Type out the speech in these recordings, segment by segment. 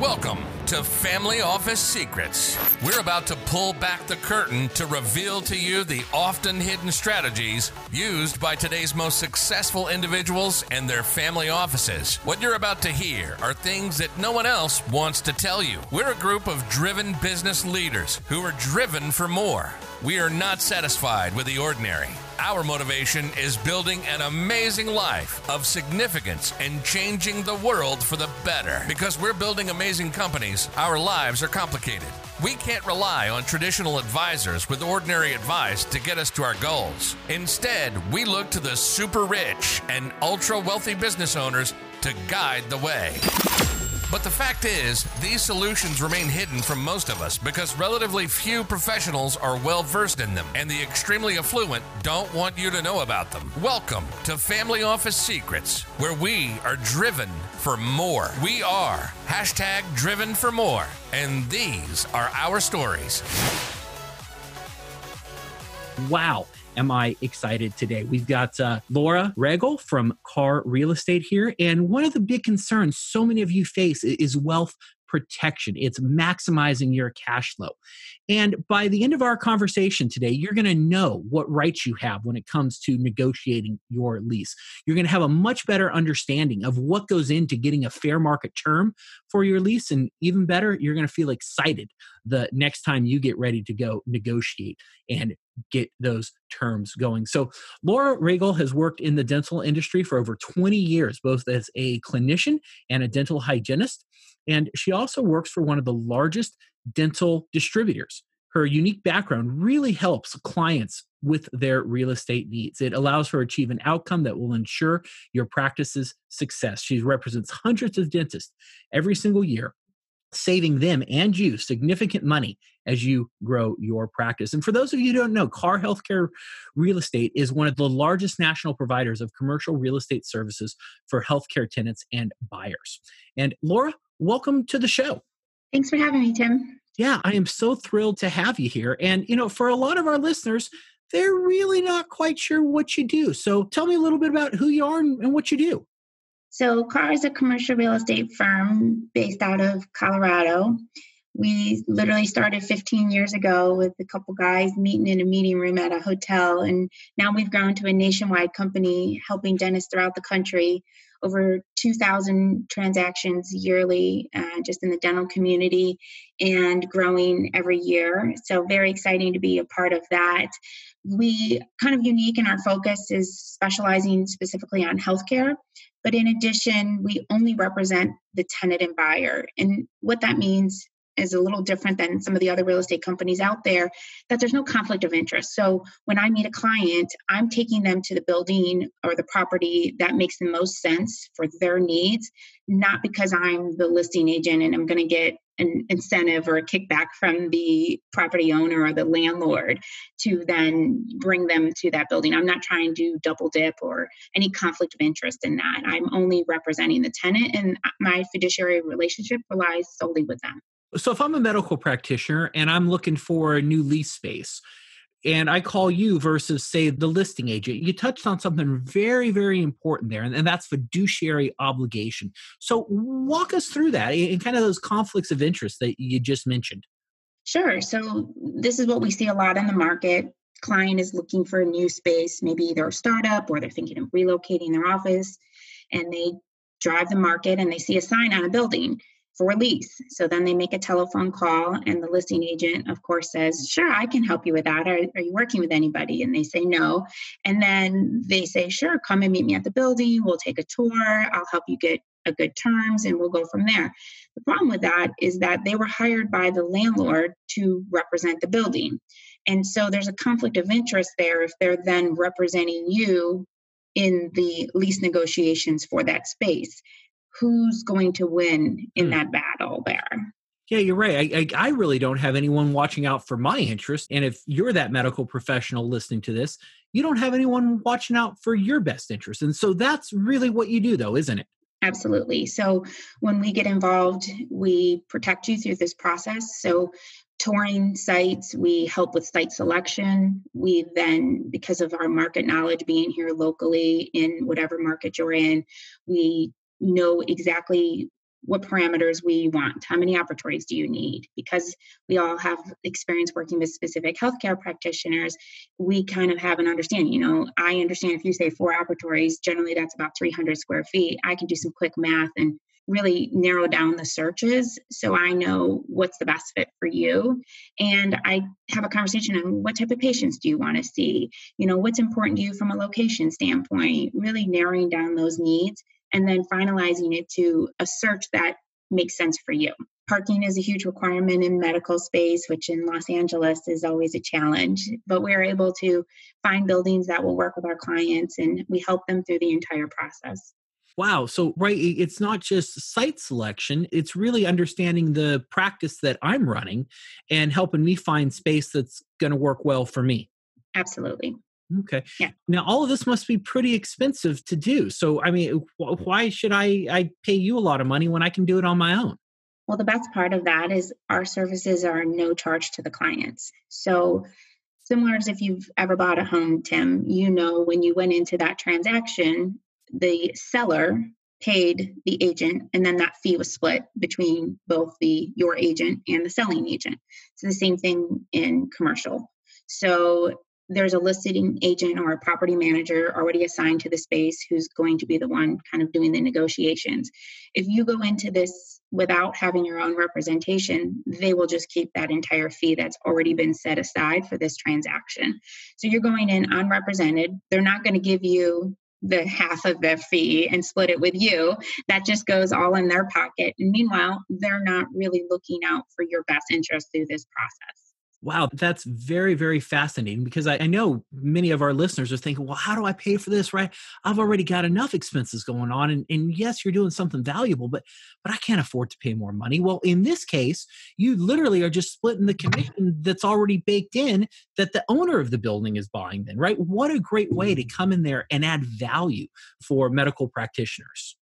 Welcome to Family Office Secrets. We're about to pull back the curtain to reveal to you the often hidden strategies used by today's most successful individuals and their family offices. What you're about to hear are things that no one else wants to tell you. We're a group of driven business leaders who are driven for more. We are not satisfied with the ordinary. Our motivation is building an amazing life of significance and changing the world for the better. Because we're building amazing companies, our lives are complicated. We can't rely on traditional advisors with ordinary advice to get us to our goals. Instead, we look to the super rich and ultra wealthy business owners to guide the way. But the fact is, these solutions remain hidden from most of us because relatively few professionals are well-versed in them, and the extremely affluent don't want you to know about them. Welcome to Family Office Secrets, where we are driven for more. We are #drivenformore, and these are our stories. Wow. Am I excited today? We've got Laura Regal from Carr Real Estate here. And one of the big concerns so many of you face is wealth protection. It's maximizing your cash flow. And by the end of our conversation today, you're going to know what rights you have when it comes to negotiating your lease. You're going to have a much better understanding of what goes into getting a fair market term for your lease. And even better, you're going to feel excited the next time you get ready to go negotiate and get those terms going. So Laura Regal has worked in the dental industry for over 20 years, both as a clinician and a dental hygienist. And she also works for one of the largest dental distributors. Her unique background really helps clients with their real estate needs. It allows her to achieve an outcome that will ensure your practice's success. She represents hundreds of dentists every single year, saving them and you significant money as you grow your practice. And for those of you who don't know, Carr Healthcare Real Estate is one of the largest national providers of commercial real estate services for healthcare tenants and buyers. And Laura, welcome to the show. Thanks for having me, Tim. Yeah, I am so thrilled to have you here. And, you know, for a lot of our listeners, they're really not quite sure what you do. So tell me a little bit about who you are and what you do. So Carr is a commercial real estate firm based out of Colorado. We literally started 15 years ago with a couple guys meeting in a meeting room at a hotel. And now we've grown to a nationwide company helping dentists throughout the country, over 2,000 transactions yearly just in the dental community and growing every year. So very exciting to be a part of that. We kind of unique in our focus is specializing specifically on healthcare. But in addition, we only represent the tenant and buyer. And what that means is a little different than some of the other real estate companies out there, that there's no conflict of interest. So when I meet a client, I'm taking them to the building or the property that makes the most sense for their needs, not because I'm the listing agent and I'm going to get an incentive or a kickback from the property owner or the landlord to then bring them to that building. I'm not trying to double dip or any conflict of interest in that. I'm only representing the tenant, and my fiduciary relationship relies solely with them. So if I'm a medical practitioner and I'm looking for a new lease space and I call you versus, say, the listing agent, you touched on something very, very important there, and that's fiduciary obligation. So walk us through that and kind of those conflicts of interest that you just mentioned. Sure. So this is what we see a lot in the market. Client is looking for a new space, maybe they're a startup or they're thinking of relocating their office, and they drive the market and they see a sign on a building for lease. So then they make a telephone call and the listing agent, of course, says, sure, I can help you with that. Are you working with anybody? And they say no. And then they say, sure, come and meet me at the building. We'll take a tour. I'll help you get a good terms and we'll go from there. The problem with that is that they were hired by the landlord to represent the building. And so there's a conflict of interest there if they're then representing you in the lease negotiations for that space. Who's going to win in that battle there? Yeah, you're right. I really don't have anyone watching out for my interest. And if you're that medical professional listening to this, you don't have anyone watching out for your best interest. And so that's really what you do, though, isn't it? Absolutely. So when we get involved, we protect you through this process. So touring sites, we help with site selection. We then, because of our market knowledge, being here locally in whatever market you're in, we know exactly what parameters we want, how many operatories do you need? Because we all have experience working with specific healthcare practitioners, we kind of have an understanding. You know, I understand if you say 4 operatories, generally that's about 300 square feet. I can do some quick math and really narrow down the searches so I know what's the best fit for you. And I have a conversation on what type of patients do you want to see? You know, what's important to you from a location standpoint, really narrowing down those needs. And then finalizing it to a search that makes sense for you. Parking is a huge requirement in medical space, which in Los Angeles is always a challenge. But we're able to find buildings that will work with our clients, and we help them through the entire process. Wow. So, right, it's not just site selection. It's really understanding the practice that I'm running and helping me find space that's going to work well for me. Absolutely. Okay. Yeah. Now, all of this must be pretty expensive to do. So, I mean, why should I pay you a lot of money when I can do it on my own? Well, the best part of that is our services are no charge to the clients. So similar as if you've ever bought a home, Tim, you know, when you went into that transaction, the seller paid the agent, and then that fee was split between both your agent and the selling agent. It's the same thing in commercial. So there's a listing agent or a property manager already assigned to the space who's going to be the one kind of doing the negotiations. If you go into this without having your own representation, they will just keep that entire fee that's already been set aside for this transaction. So you're going in unrepresented. They're not going to give you the half of the fee and split it with you. That just goes all in their pocket. And meanwhile, they're not really looking out for your best interest through this process. Wow, that's very, very fascinating, because I know many of our listeners are thinking, well, how do I pay for this, right? I've already got enough expenses going on. And yes, you're doing something valuable, but I can't afford to pay more money. Well, in this case, you literally are just splitting the commission that's already baked in that the owner of the building is buying then, right? What a great way to come in there and add value for medical practitioners.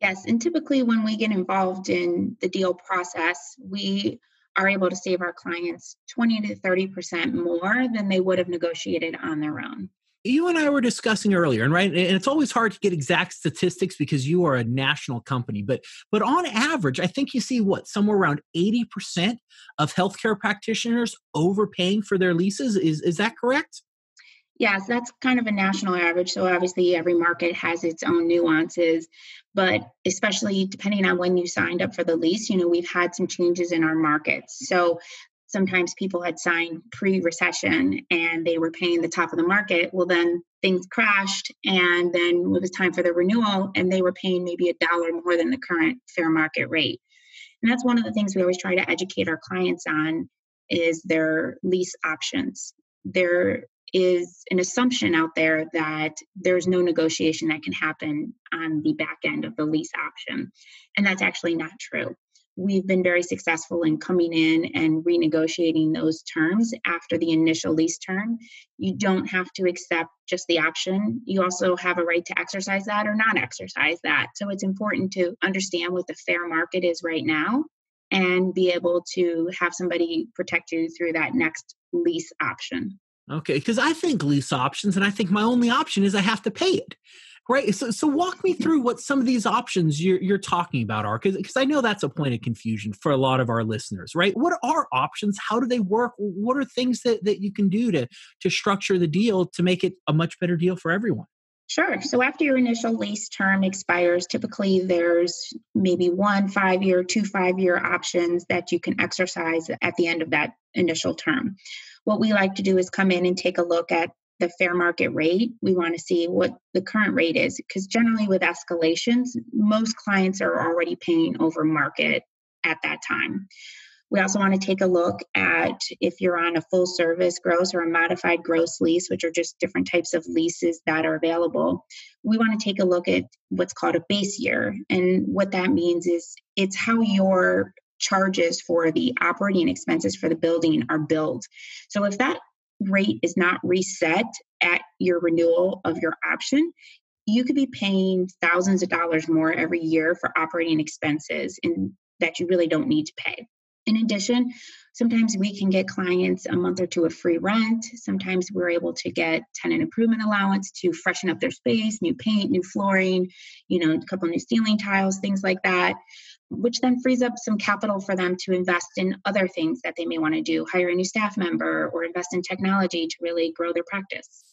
Yes, and typically when we get involved in the deal process, we are able to save our clients 20 to 30% more than they would have negotiated on their own. You and I were discussing earlier, and right, and it's always hard to get exact statistics because you are a national company, but on average, I think you see somewhere around 80% of healthcare practitioners overpaying for their leases. Is that correct? Yes, that's kind of a national average. So obviously every market has its own nuances, but especially depending on when you signed up for the lease, you know, we've had some changes in our markets. So sometimes people had signed pre-recession and they were paying the top of the market. Well, then things crashed and then it was time for the renewal and they were paying maybe $1 more than the current fair market rate. And that's one of the things we always try to educate our clients on is their lease options. There is an assumption out there that there's no negotiation that can happen on the back end of the lease option. And that's actually not true. We've been very successful in coming in and renegotiating those terms after the initial lease term. You don't have to accept just the option. You also have a right to exercise that or not exercise that. So it's important to understand what the fair market is right now and be able to have somebody protect you through that next lease option. Okay, because I think lease options, and I think my only option is I have to pay it, right? So walk me through what some of these options you're talking about are, because I know that's a point of confusion for a lot of our listeners, right? What are options? How do they work? What are things that you can do to structure the deal to make it a much better deal for everyone? Sure. So after your initial lease term expires, typically there's maybe 1 5-year, 2 5-year options that you can exercise at the end of that initial term. What we like to do is come in and take a look at the fair market rate. We want to see what the current rate is, because generally with escalations, most clients are already paying over market at that time. We also want to take a look at if you're on a full service gross or a modified gross lease, which are just different types of leases that are available. We want to take a look at what's called a base year. And what that means is it's how your charges for the operating expenses for the building are billed. So if that rate is not reset at your renewal of your option, you could be paying thousands of dollars more every year for operating expenses and that you really don't need to pay. In addition, sometimes we can get clients a month or 2 of free rent. Sometimes we're able to get tenant improvement allowance to freshen up their space, new paint, new flooring, you know, a couple of new ceiling tiles, things like that. which then frees up some capital for them to invest in other things that they may want to do, hire a new staff member or invest in technology to really grow their practice.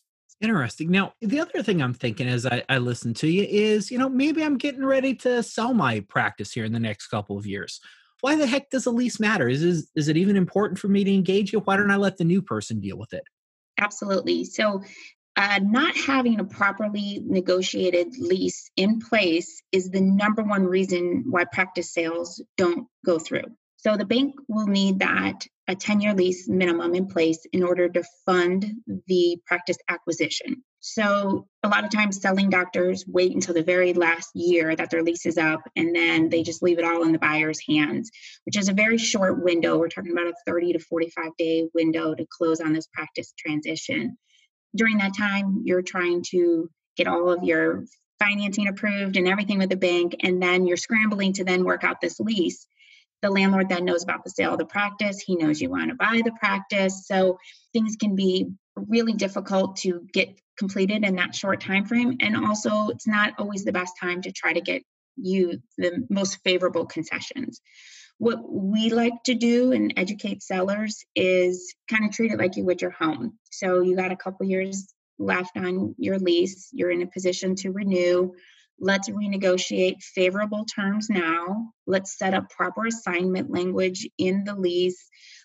Interesting. Now, the other thing I'm thinking as I listen to you is, you know, maybe I'm getting ready to sell my practice here in the next couple of years. Why the heck does a lease matter? Is it even important for me to engage you? Why don't I let the new person deal with it? Absolutely. So not having a properly negotiated lease in place is the number one reason why practice sales don't go through. So the bank will need that a 10-year lease minimum in place in order to fund the practice acquisition. So a lot of times selling doctors wait until the very last year that their lease is up, and then they just leave it all in the buyer's hands, which is a very short window. We're talking about a 30 to 45 day window to close on this practice transition. During that time, you're trying to get all of your financing approved and everything with the bank, and then you're scrambling to then work out this lease. The landlord then knows about the sale of the practice. He knows you want to buy the practice. So things can be really difficult to get completed in that short time frame. And also, it's not always the best time to try to get you the most favorable concessions. What we like to do and educate sellers is kind of treat it like you would your home. So you got a couple years left on your lease. You're in a position to renew. Let's renegotiate favorable terms now. Let's set up proper assignment language in the lease.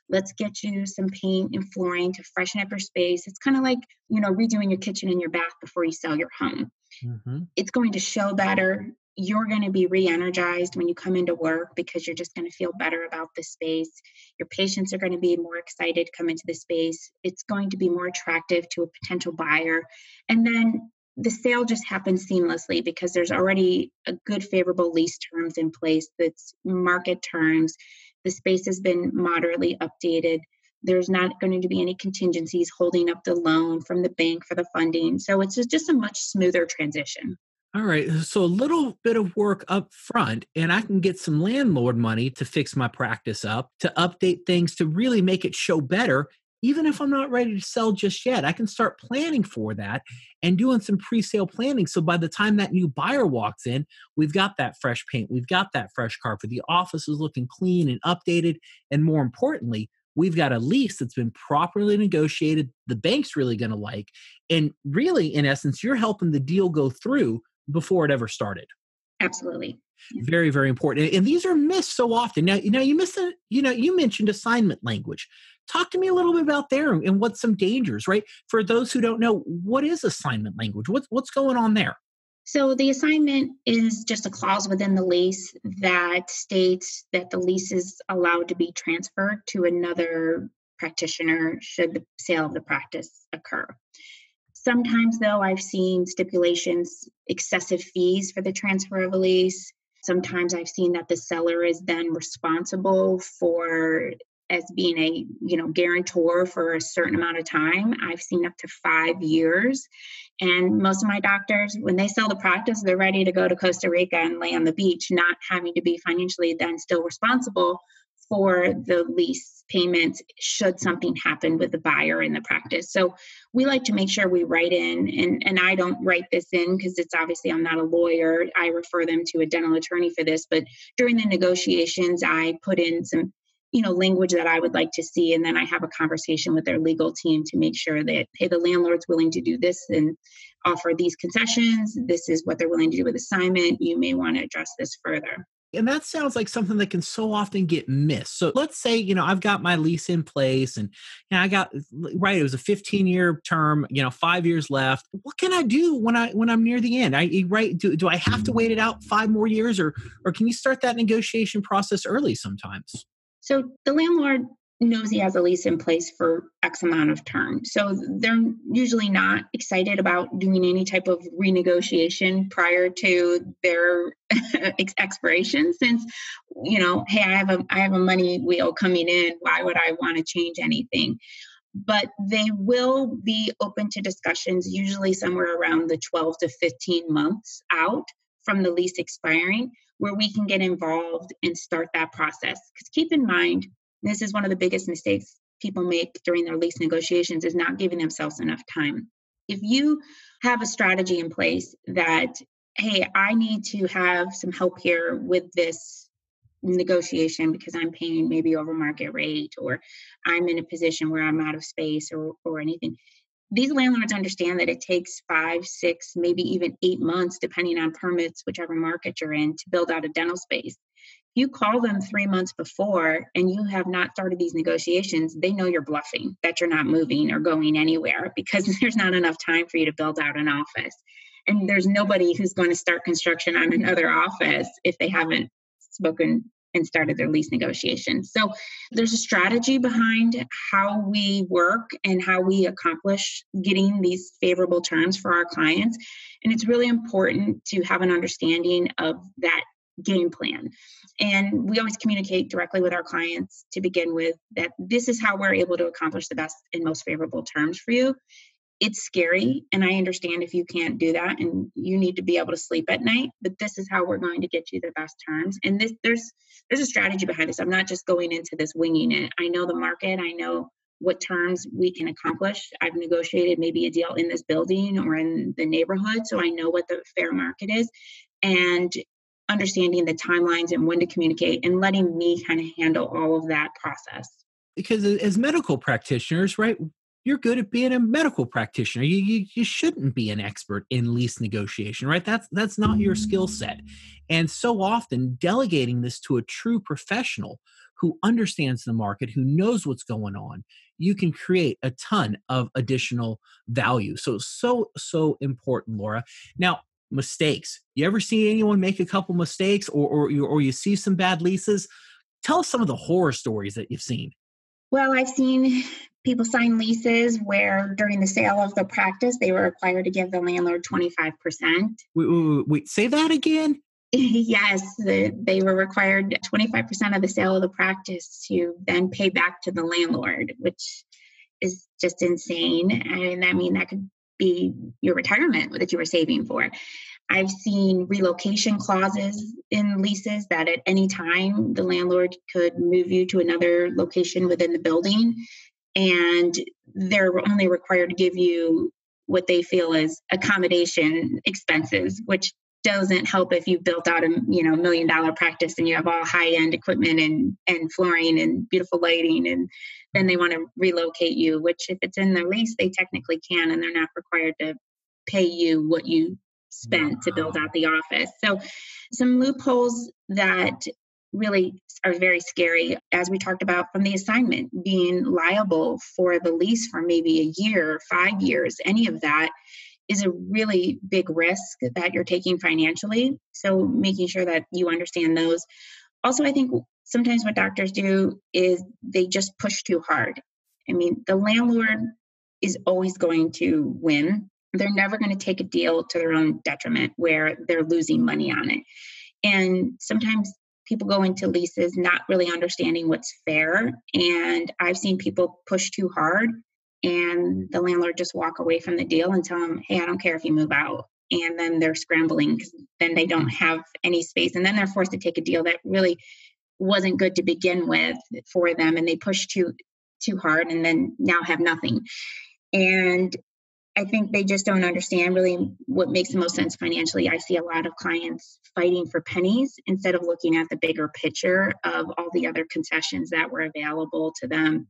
Let's get you some paint and flooring to freshen up your space. It's kind of like, you know, redoing your kitchen and your bath before you sell your home. Mm-hmm. It's going to show better. You're going to be re-energized when you come into work because you're just going to feel better about the space. Your patients are going to be more excited to come into the space. It's going to be more attractive to a potential buyer. And then the sale just happens seamlessly because there's already a good favorable lease terms in place. That's market terms. The space has been moderately updated. There's not going to be any contingencies holding up the loan from the bank for the funding. So it's just a much smoother transition. All right. So a little bit of work up front, and I can get some landlord money to fix my practice up, to update things, to really make it show better. Even if I'm not ready to sell just yet, I can start planning for that and doing some pre-sale planning. So by the time that new buyer walks in, we've got that fresh paint. We've got that fresh carpet. The office is looking clean and updated. And more importantly, we've got a lease that's been properly negotiated. The bank's really going to like. And really, in essence, you're helping the deal go through before it ever started. Absolutely. Very, very important. And these are missed so often. Now you mentioned assignment language. Talk to me a little bit about there and what some dangers, right? For those who don't know, what is assignment language? What's going on there? So the assignment is just a clause within the lease that states that the lease is allowed to be transferred to another practitioner should the sale of the practice occur. Sometimes, though, I've seen stipulations, excessive fees for the transfer of a lease. Sometimes I've seen that the seller is then responsible for as being a, guarantor for a certain amount of time. I've seen up to 5 years. And most of my doctors, when they sell the practice, they're ready to go to Costa Rica and lay on the beach, not having to be financially then still responsible for the lease payments should something happen with the buyer in the practice. So we like to make sure we write in, and I don't write this in because it's obviously I'm not a lawyer. I refer them to a dental attorney for this, but during the negotiations, I put in some language that I would like to see. And then I have a conversation with their legal team to make sure that, hey, the landlord's willing to do this and offer these concessions. This is what they're willing to do with assignment. You may want to address this further. And that sounds like something that can so often get missed. So let's say, I've got my lease in place and it was a 15-year term, 5 years left. What can I do when I'm near the end? Do I have to wait it out 5 more years or can you start that negotiation process early sometimes? So the landlord knows he has a lease in place for X amount of term. So they're usually not excited about doing any type of renegotiation prior to their expiration since, hey, I have a money wheel coming in. Why would I want to change anything? But they will be open to discussions usually somewhere around the 12 to 15 months out from the lease expiring, where we can get involved and start that process. Because keep in mind, this is one of the biggest mistakes people make during their lease negotiations is not giving themselves enough time. If you have a strategy in place that, hey, I need to have some help here with this negotiation because I'm paying maybe over market rate, or I'm in a position where I'm out of space, or anything. These landlords understand that it takes 5, 6, maybe even 8 months, depending on permits, whichever market you're in, to build out a dental space. You call them 3 months before and you have not started these negotiations, they know you're bluffing, that you're not moving or going anywhere, because there's not enough time for you to build out an office. And there's nobody who's going to start construction on another office if they haven't spoken and started their lease negotiations. So there's a strategy behind how we work and how we accomplish getting these favorable terms for our clients. And it's really important to have an understanding of that game plan. And we always communicate directly with our clients to begin with that this is how we're able to accomplish the best and most favorable terms for you. It's scary, and I understand if you can't do that and you need to be able to sleep at night, but this is how we're going to get you the best terms. And this, there's a strategy behind this. I'm not just going into this winging it. I know the market. I know what terms we can accomplish. I've negotiated maybe a deal in this building or in the neighborhood, so I know what the fair market is. And understanding the timelines and when to communicate and letting me kind of handle all of that process. Because as medical practitioners, right? You're good at being a medical practitioner. You shouldn't be an expert in lease negotiation, right? That's not your skill set. And so often delegating this to a true professional who understands the market, who knows what's going on, you can create a ton of additional value. So important, Laura. Now, mistakes. You ever see anyone make a couple mistakes or you see some bad leases? Tell us some of the horror stories that you've seen. Well, I've seen people sign leases where during the sale of the practice, they were required to give the landlord 25%. Wait, say that again? Yes, they were required 25% of the sale of the practice to then pay back to the landlord, which is just insane. And I mean, that could be your retirement that you were saving for. I've seen relocation clauses in leases that at any time the landlord could move you to another location within the building, and they're only required to give you what they feel is accommodation expenses, which doesn't help if you built out a $1 million practice and you have all high-end equipment and flooring and beautiful lighting, and then they want to relocate you, which if it's in the lease, they technically can, and they're not required to pay you what you spent to build out the office. So some loopholes that really are very scary, as we talked about, from the assignment, being liable for the lease for maybe a year, 5 years, any of that is a really big risk that you're taking financially. So making sure that you understand those. Also, I think sometimes what doctors do is they just push too hard. I mean, the landlord is always going to win. They're never going to take a deal to their own detriment where they're losing money on it. And sometimes people go into leases not really understanding what's fair. And I've seen people push too hard and the landlord just walk away from the deal and tell them, hey, I don't care if you move out. And then they're scrambling because then they don't have any space. And then they're forced to take a deal that really wasn't good to begin with for them. And they push too hard and then now have nothing. And I think they just don't understand really what makes the most sense financially. I see a lot of clients fighting for pennies instead of looking at the bigger picture of all the other concessions that were available to them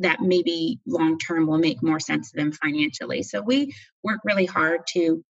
that maybe long-term will make more sense to them financially. So we work really hard to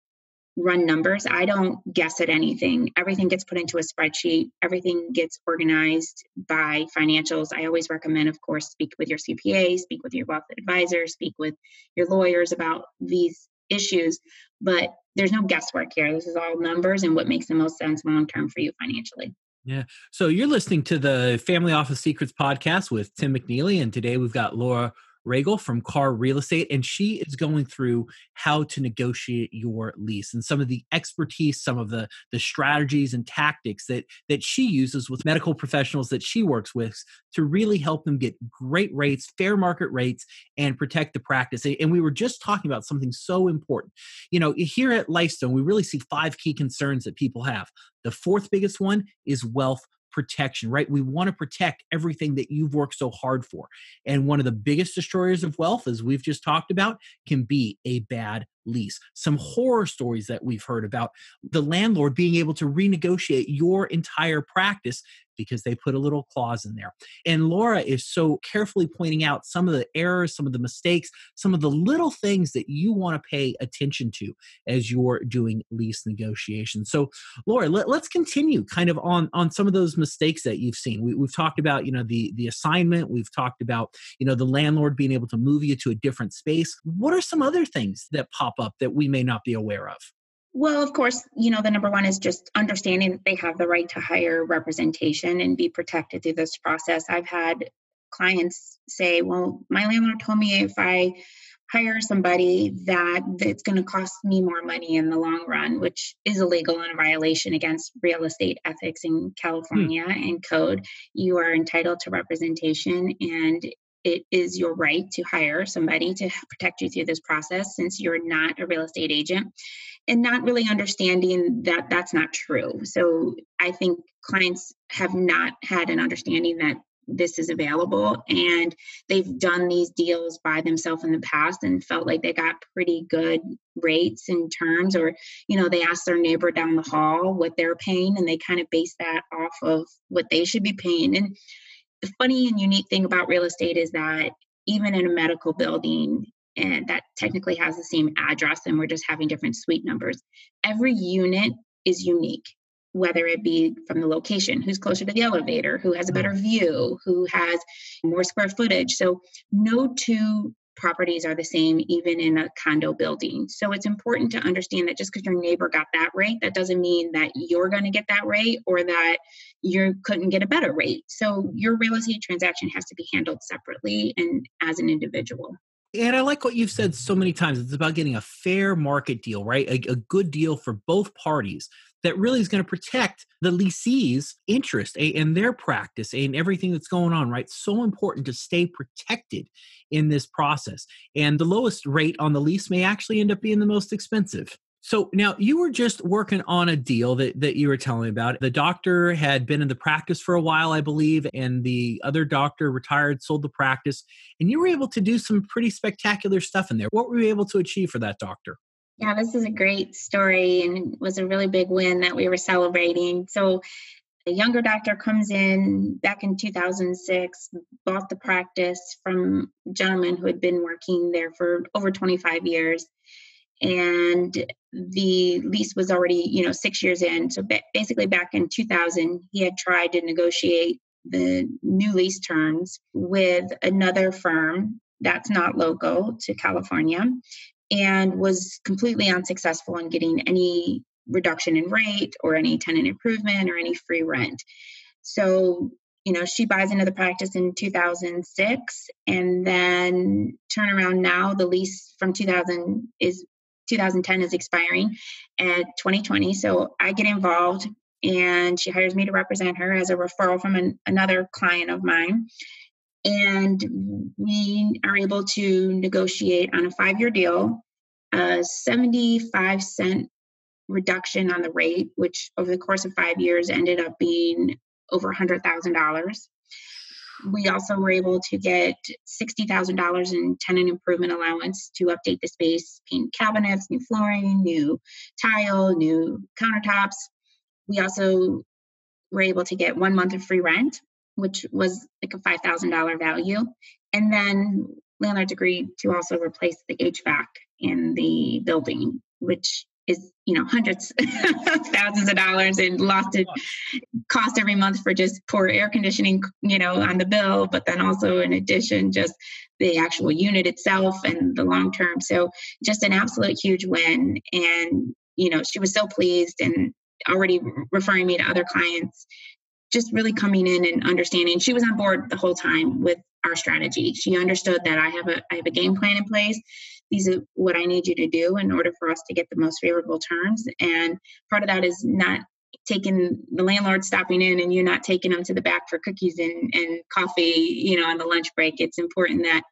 run numbers. I don't guess at anything. Everything gets put into a spreadsheet. Everything gets organized by financials. I always recommend, of course, speak with your CPA, speak with your wealth advisor, speak with your lawyers about these issues, but there's no guesswork here. This is all numbers and what makes the most sense long-term for you financially. Yeah. So you're listening to the Family Office Secrets podcast with Tim McNeely, and today we've got Laura Ragel from Carr Real Estate, and she is going through how to negotiate your lease and some of the expertise, some of the strategies and tactics that she uses with medical professionals that she works with to really help them get great rates, fair market rates, and protect the practice. And we were just talking about something so important. You know, here at Lifestone, we really see 5 key concerns that people have. The 4th biggest one is wealth protection, right? We want to protect everything that you've worked so hard for. And one of the biggest destroyers of wealth, as we've just talked about, can be a bad lease. Some horror stories that we've heard about the landlord being able to renegotiate your entire practice because they put a little clause in there. And Laura is so carefully pointing out some of the errors, some of the mistakes, some of the little things that you want to pay attention to as you're doing lease negotiations. So Laura, let's continue kind of on some of those mistakes that you've seen. We've talked about, you know, the assignment. We've talked about, you know, the landlord being able to move you to a different space. What are some other things that pop up that we may not be aware of? Well, of course, you know, the number one is just understanding that they have the right to hire representation and be protected through this process. I've had clients say, well, my landlord told me if I hire somebody that it's going to cost me more money in the long run, which is illegal and a violation against real estate ethics in California and code. You are entitled to representation, and it is your right to hire somebody to protect you through this process since you're not a real estate agent, and not really understanding that that's not true. So I think clients have not had an understanding that this is available, and they've done these deals by themselves in the past and felt like they got pretty good rates and terms, or, you know, they asked their neighbor down the hall what they're paying and they kind of base that off of what they should be paying. And the funny and unique thing about real estate is that even in a medical building, and that technically has the same address and we're just having different suite numbers, every unit is unique, whether it be from the location, who's closer to the elevator, who has a better view, who has more square footage. So no two properties are the same, even in a condo building. So it's important to understand that just because your neighbor got that rate, that doesn't mean that you're going to get that rate or that you couldn't get a better rate. So your real estate transaction has to be handled separately and as an individual. And I like what you've said so many times. It's about getting a fair market deal, right? A good deal for both parties that really is going to protect the leasee's interest and their practice and everything that's going on, right? So important to stay protected in this process. And the lowest rate on the lease may actually end up being the most expensive. So now you were just working on a deal that you were telling me about. The doctor had been in the practice for a while, I believe, and the other doctor retired, sold the practice, and you were able to do some pretty spectacular stuff in there. What were you able to achieve for that doctor? Yeah, this is a great story and was a really big win that we were celebrating. So the younger doctor comes in back in 2006, bought the practice from a gentleman who had been working there for over 25 years. And the lease was already, 6 years in. So basically back in 2000, he had tried to negotiate the new lease terms with another firm that's not local to California and was completely unsuccessful in getting any reduction in rate or any tenant improvement or any free rent. So, she buys into the practice in 2006, and then turn around now, the lease from 2010 is expiring at 2020. So I get involved and she hires me to represent her as a referral from another client of mine. And we are able to negotiate on a 5-year deal, a 75-cent reduction on the rate, which over the course of 5 years ended up being over $100,000. We also were able to get $60,000 in tenant improvement allowance to update the space, paint cabinets, new flooring, new tile, new countertops. We also were able to get 1 month of free rent, which was like a $5,000 value. And then landlords agreed to also replace the HVAC in the building, which is, hundreds of thousands of dollars in lost cost every month for just poor air conditioning, on the bill, but then also in addition, just the actual unit itself and the long term. So just an absolute huge win. And, she was so pleased and already referring me to other clients, just really coming in and understanding. She was on board the whole time with our strategy. She understood that I have a game plan in place. These are what I need you to do in order for us to get the most favorable terms. And part of that is not taking the landlord stopping in and you not taking them to the back for cookies and coffee, on the lunch break. It's important that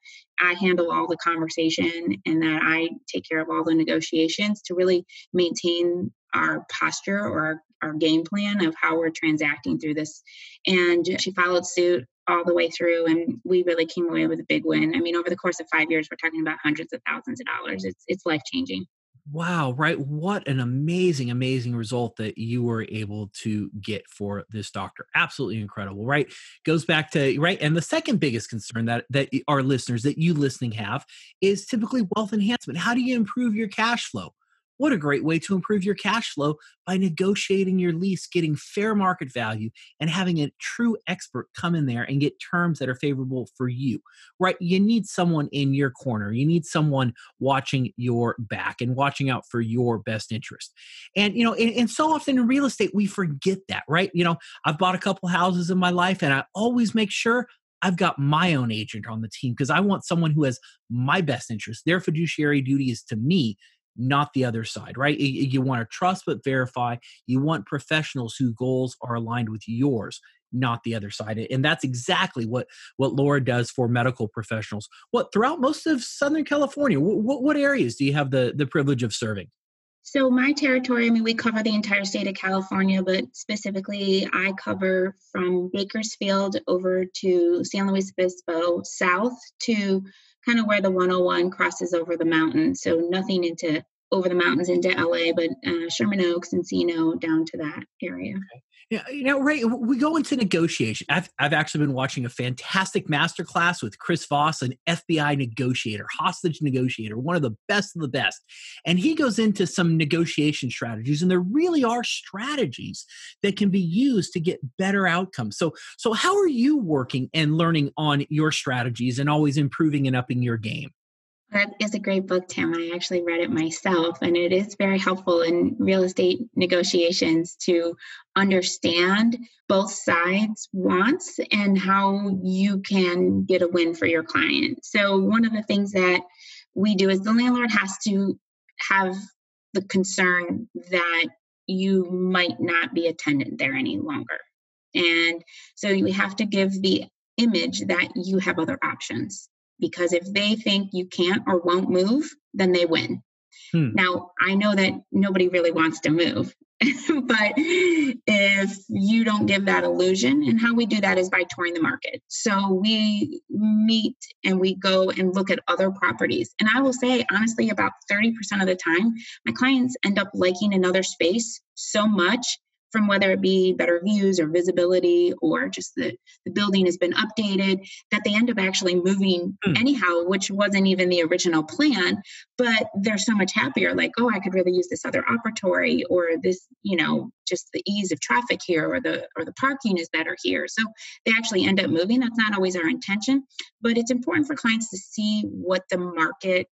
I handle all the conversation and that I take care of all the negotiations to really maintain our posture or our game plan of how we're transacting through this. And she followed suit all the way through, and we really came away with a big win. I mean, over the course of 5 years, we're talking about hundreds of thousands of dollars. It's life-changing. Wow, right. What an amazing, amazing result that you were able to get for this doctor. Absolutely incredible, right? Goes back to, right? And the second biggest concern that our listeners, that you listening have, is typically wealth enhancement. How do you improve your cash flow? What a great way to improve your cash flow by negotiating your lease, getting fair market value, and having a true expert come in there and get terms that are favorable for you, right? You need someone in your corner. You need someone watching your back and watching out for your best interest. And, you know, and so often in real estate, we forget that, right? You know, I've bought a couple houses in my life, and I always make sure I've got my own agent on the team because I want someone who has my best interest. Their fiduciary duty is to me, not the other side, right? You want to trust but verify. You want professionals whose goals are aligned with yours, not the other side. And that's exactly what Laura does for medical professionals. What throughout most of Southern California, what areas do you have the privilege of serving? So my territory, I mean, we cover the entire state of California, but specifically I cover from Bakersfield over to San Luis Obispo, south to kind of where the 101 crosses over the mountain. So nothing into over the mountains into LA, but Sherman Oaks, Encino, down to that area. Okay. Yeah, you know, Ray, we go into negotiation. I've actually been watching a fantastic masterclass with Chris Voss, an FBI negotiator, hostage negotiator, one of the best. And he goes into some negotiation strategies, and there really are strategies that can be used to get better outcomes. So how are you working and learning on your strategies and always improving and upping your game? That is a great book, Tim. I actually read it myself, and it is very helpful in real estate negotiations to understand both sides' wants and how you can get a win for your client. So one of the things that we do is the landlord has to have the concern that you might not be a tenant there any longer. And so you have to give the image that you have other options. Because if they think you can't or won't move, then they win. Hmm. Now, I know that nobody really wants to move, but if you don't give that illusion, and how we do that is by touring the market. So we meet and we go and look at other properties. And I will say, honestly, about 30% of the time, my clients end up liking another space so much, from whether it be better views or visibility or just the building has been updated, that they end up actually moving anyhow, which wasn't even the original plan, but they're so much happier. Like, oh, I could really use this other operatory or this, you know, just the ease of traffic here or the parking is better here. So they actually end up moving. That's not always our intention, but it's important for clients to see what the market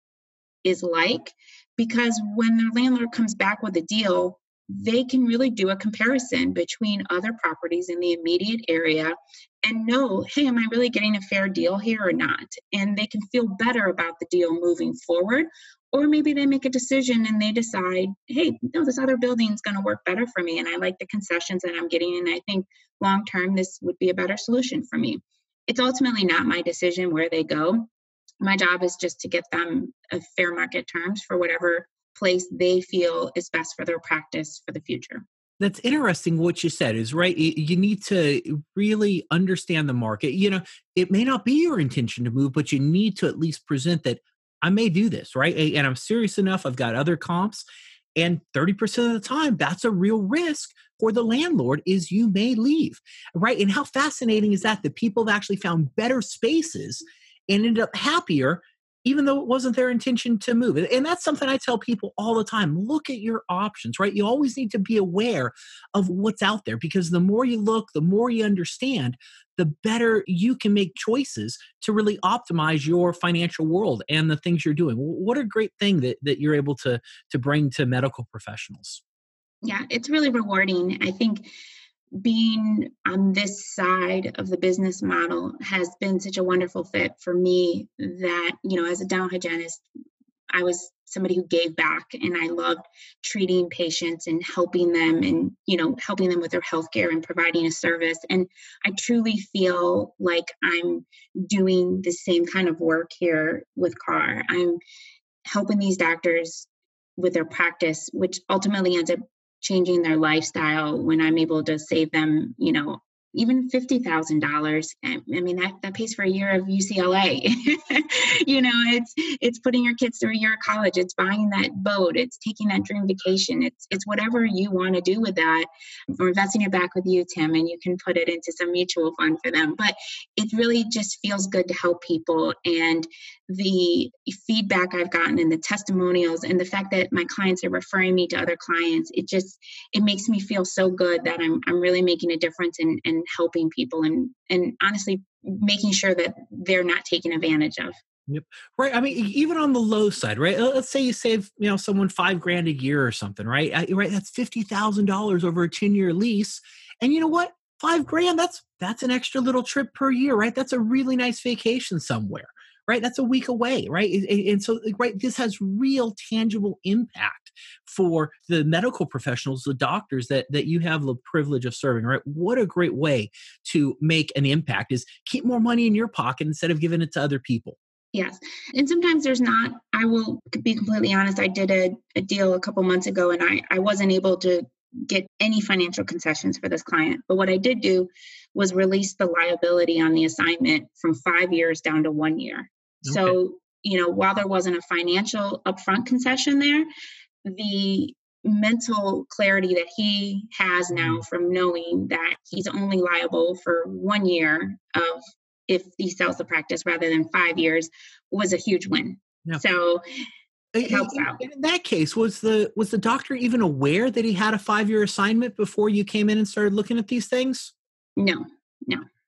is like, because when their landlord comes back with a deal, they can really do a comparison between other properties in the immediate area and know, hey, am I really getting a fair deal here or not? And they can feel better about the deal moving forward. Or maybe they make a decision and they decide, hey, no, this other building is going to work better for me. And I like the concessions that I'm getting. And I think long-term, this would be a better solution for me. It's ultimately not my decision where they go. My job is just to get them a fair market terms for whatever place they feel is best for their practice for the future. That's interesting. What you said is right. You need to really understand the market. You know, it may not be your intention to move, but you need to at least present that I may do this, right? And I'm serious enough. I've got other comps. And 30% of the time, that's a real risk for the landlord is you may leave, right? And how fascinating is that? That people have actually found better spaces and ended up happier even though it wasn't their intention to move. And that's something I tell people all the time. Look at your options, right? You always need to be aware of what's out there because the more you look, the more you understand, the better you can make choices to really optimize your financial world and the things you're doing. What a great thing that you're able to bring to medical professionals. Yeah, it's really rewarding. I think being on this side of the business model has been such a wonderful fit for me that, you know, as a dental hygienist, I was somebody who gave back and I loved treating patients and helping them and, you know, helping them with their healthcare and providing a service. And I truly feel like I'm doing the same kind of work here with Carr. I'm helping these doctors with their practice, which ultimately ends up changing their lifestyle when I'm able to save them, you know, even $50,000. I mean, that pays for a year of UCLA. You know, it's putting your kids through a year of college. It's buying that boat. It's taking that dream vacation. It's whatever you want to do with that. We're investing it back with you, Tim, and you can put it into some mutual fund for them. But it really just feels good to help people. And the feedback I've gotten and the testimonials and the fact that my clients are referring me to other clients, it makes me feel so good that I'm really making a difference and helping people and honestly making sure that they're not taken advantage of. Yep. Right. I mean, even on the low side, right? Let's say you save, someone $5,000 a year or something, right? Right. That's $50,000 over a 10-year lease. And you know what? $5,000, that's an extra little trip per year, right? That's a really nice vacation somewhere, right? That's a week away, right? And so, right, this has real tangible impact for the medical professionals, the doctors that you have the privilege of serving, right? What a great way to make an impact is keep more money in your pocket instead of giving it to other people. Yes. And sometimes there's not, I will be completely honest. I did a deal a couple months ago and I wasn't able to get any financial concessions for this client. But what I did do was release the liability on the assignment from 5 years down to 1 year. Okay. So, while there wasn't a financial upfront concession there, the mental clarity that he has now from knowing that he's only liable for 1 year of if he sells the practice rather than 5 years was a huge win. Yeah. So it helps out. In that case, was the doctor even aware that he had a 5-year assignment before you came in and started looking at these things? No.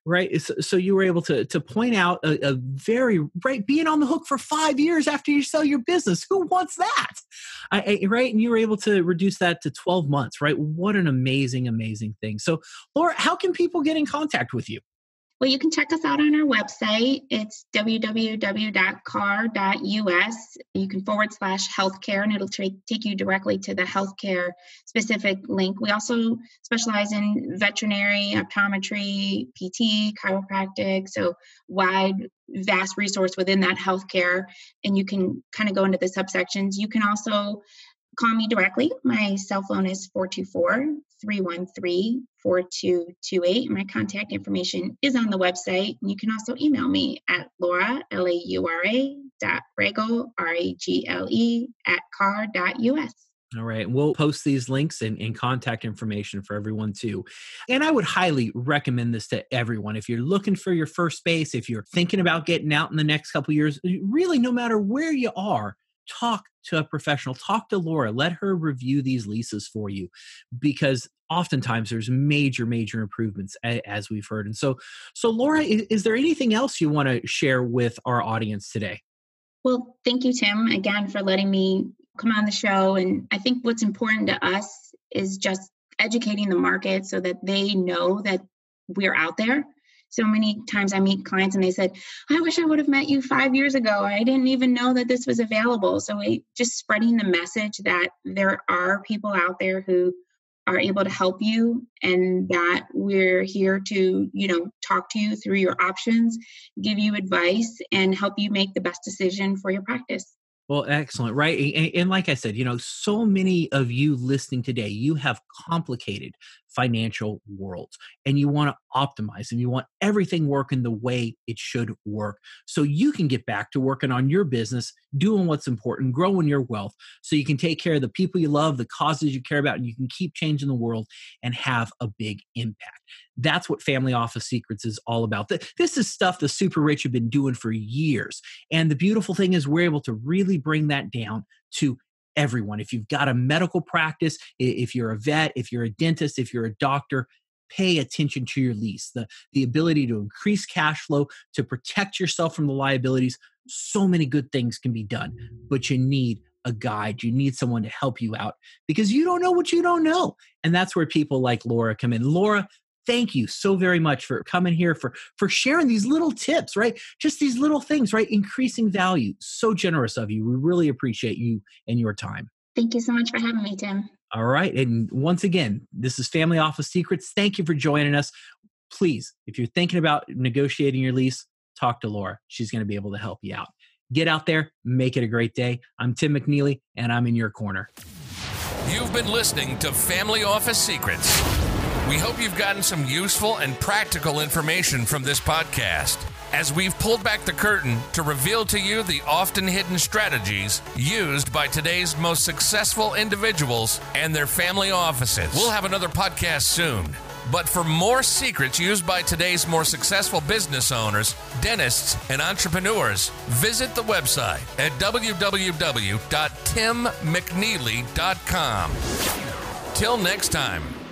Right. So you were able to point out a very, right, being on the hook for 5 years after you sell your business. Who wants that? Right. And you were able to reduce that to 12 months, right? What an amazing, amazing thing. So Laura, how can people get in contact with you? Well, you can check us out on our website. It's www.carr.us. You can /healthcare, and it'll take you directly to the healthcare specific link. We also specialize in veterinary, optometry, PT, chiropractic, so vast resource within that healthcare. And you can kind of go into the subsections. You can also call me directly. My cell phone is 424-313-4228. My contact information is on the website. And you can also email me at Laura, laura.regle@carr.us. All right. We'll post these links and contact information for everyone too. And I would highly recommend this to everyone. If you're looking for your first space, if you're thinking about getting out in the next couple of years, really, no matter where you are, talk to a professional, talk to Laura, let her review these leases for you, because oftentimes there's major, major improvements as we've heard. And so Laura, is there anything else you want to share with our audience today? Well, thank you, Tim, again, for letting me come on the show. And I think what's important to us is just educating the market so that they know that we're out there. So many times I meet clients and they said, I wish I would have met you 5 years ago. I didn't even know that this was available. So just spreading the message that there are people out there who are able to help you and that we're here to, talk to you through your options, give you advice, and help you make the best decision for your practice. Well, excellent, right? And like I said, so many of you listening today, you have complicated financial worlds and you want to optimize and you want everything working the way it should work. So you can get back to working on your business, doing what's important, growing your wealth so you can take care of the people you love, the causes you care about, and you can keep changing the world and have a big impact. That's what Family Office Secrets is all about. This is stuff the super rich have been doing for years. And the beautiful thing is we're able to really bring that down to everyone. If you've got a medical practice, if you're a vet, if you're a dentist, if you're a doctor, pay attention to your lease. The ability to increase cash flow, to protect yourself from the liabilities. So many good things can be done, but you need a guide. You need someone to help you out because you don't know what you don't know. And that's where people like Laura come in. Laura, thank you so very much for coming here, for sharing these little tips, right? Just these little things, right? Increasing value. So generous of you. We really appreciate you and your time. Thank you so much for having me, Tim. All right. And once again, this is Family Office Secrets. Thank you for joining us. Please, if you're thinking about negotiating your lease, talk to Laura. She's going to be able to help you out. Get out there. Make it a great day. I'm Tim McNeely, and I'm in your corner. You've been listening to Family Office Secrets. We hope you've gotten some useful and practical information from this podcast, as we've pulled back the curtain to reveal to you the often hidden strategies used by today's most successful individuals and their family offices. We'll have another podcast soon. But for more secrets used by today's more successful business owners, dentists, and entrepreneurs, visit the website at www.timmcneely.com. Till next time.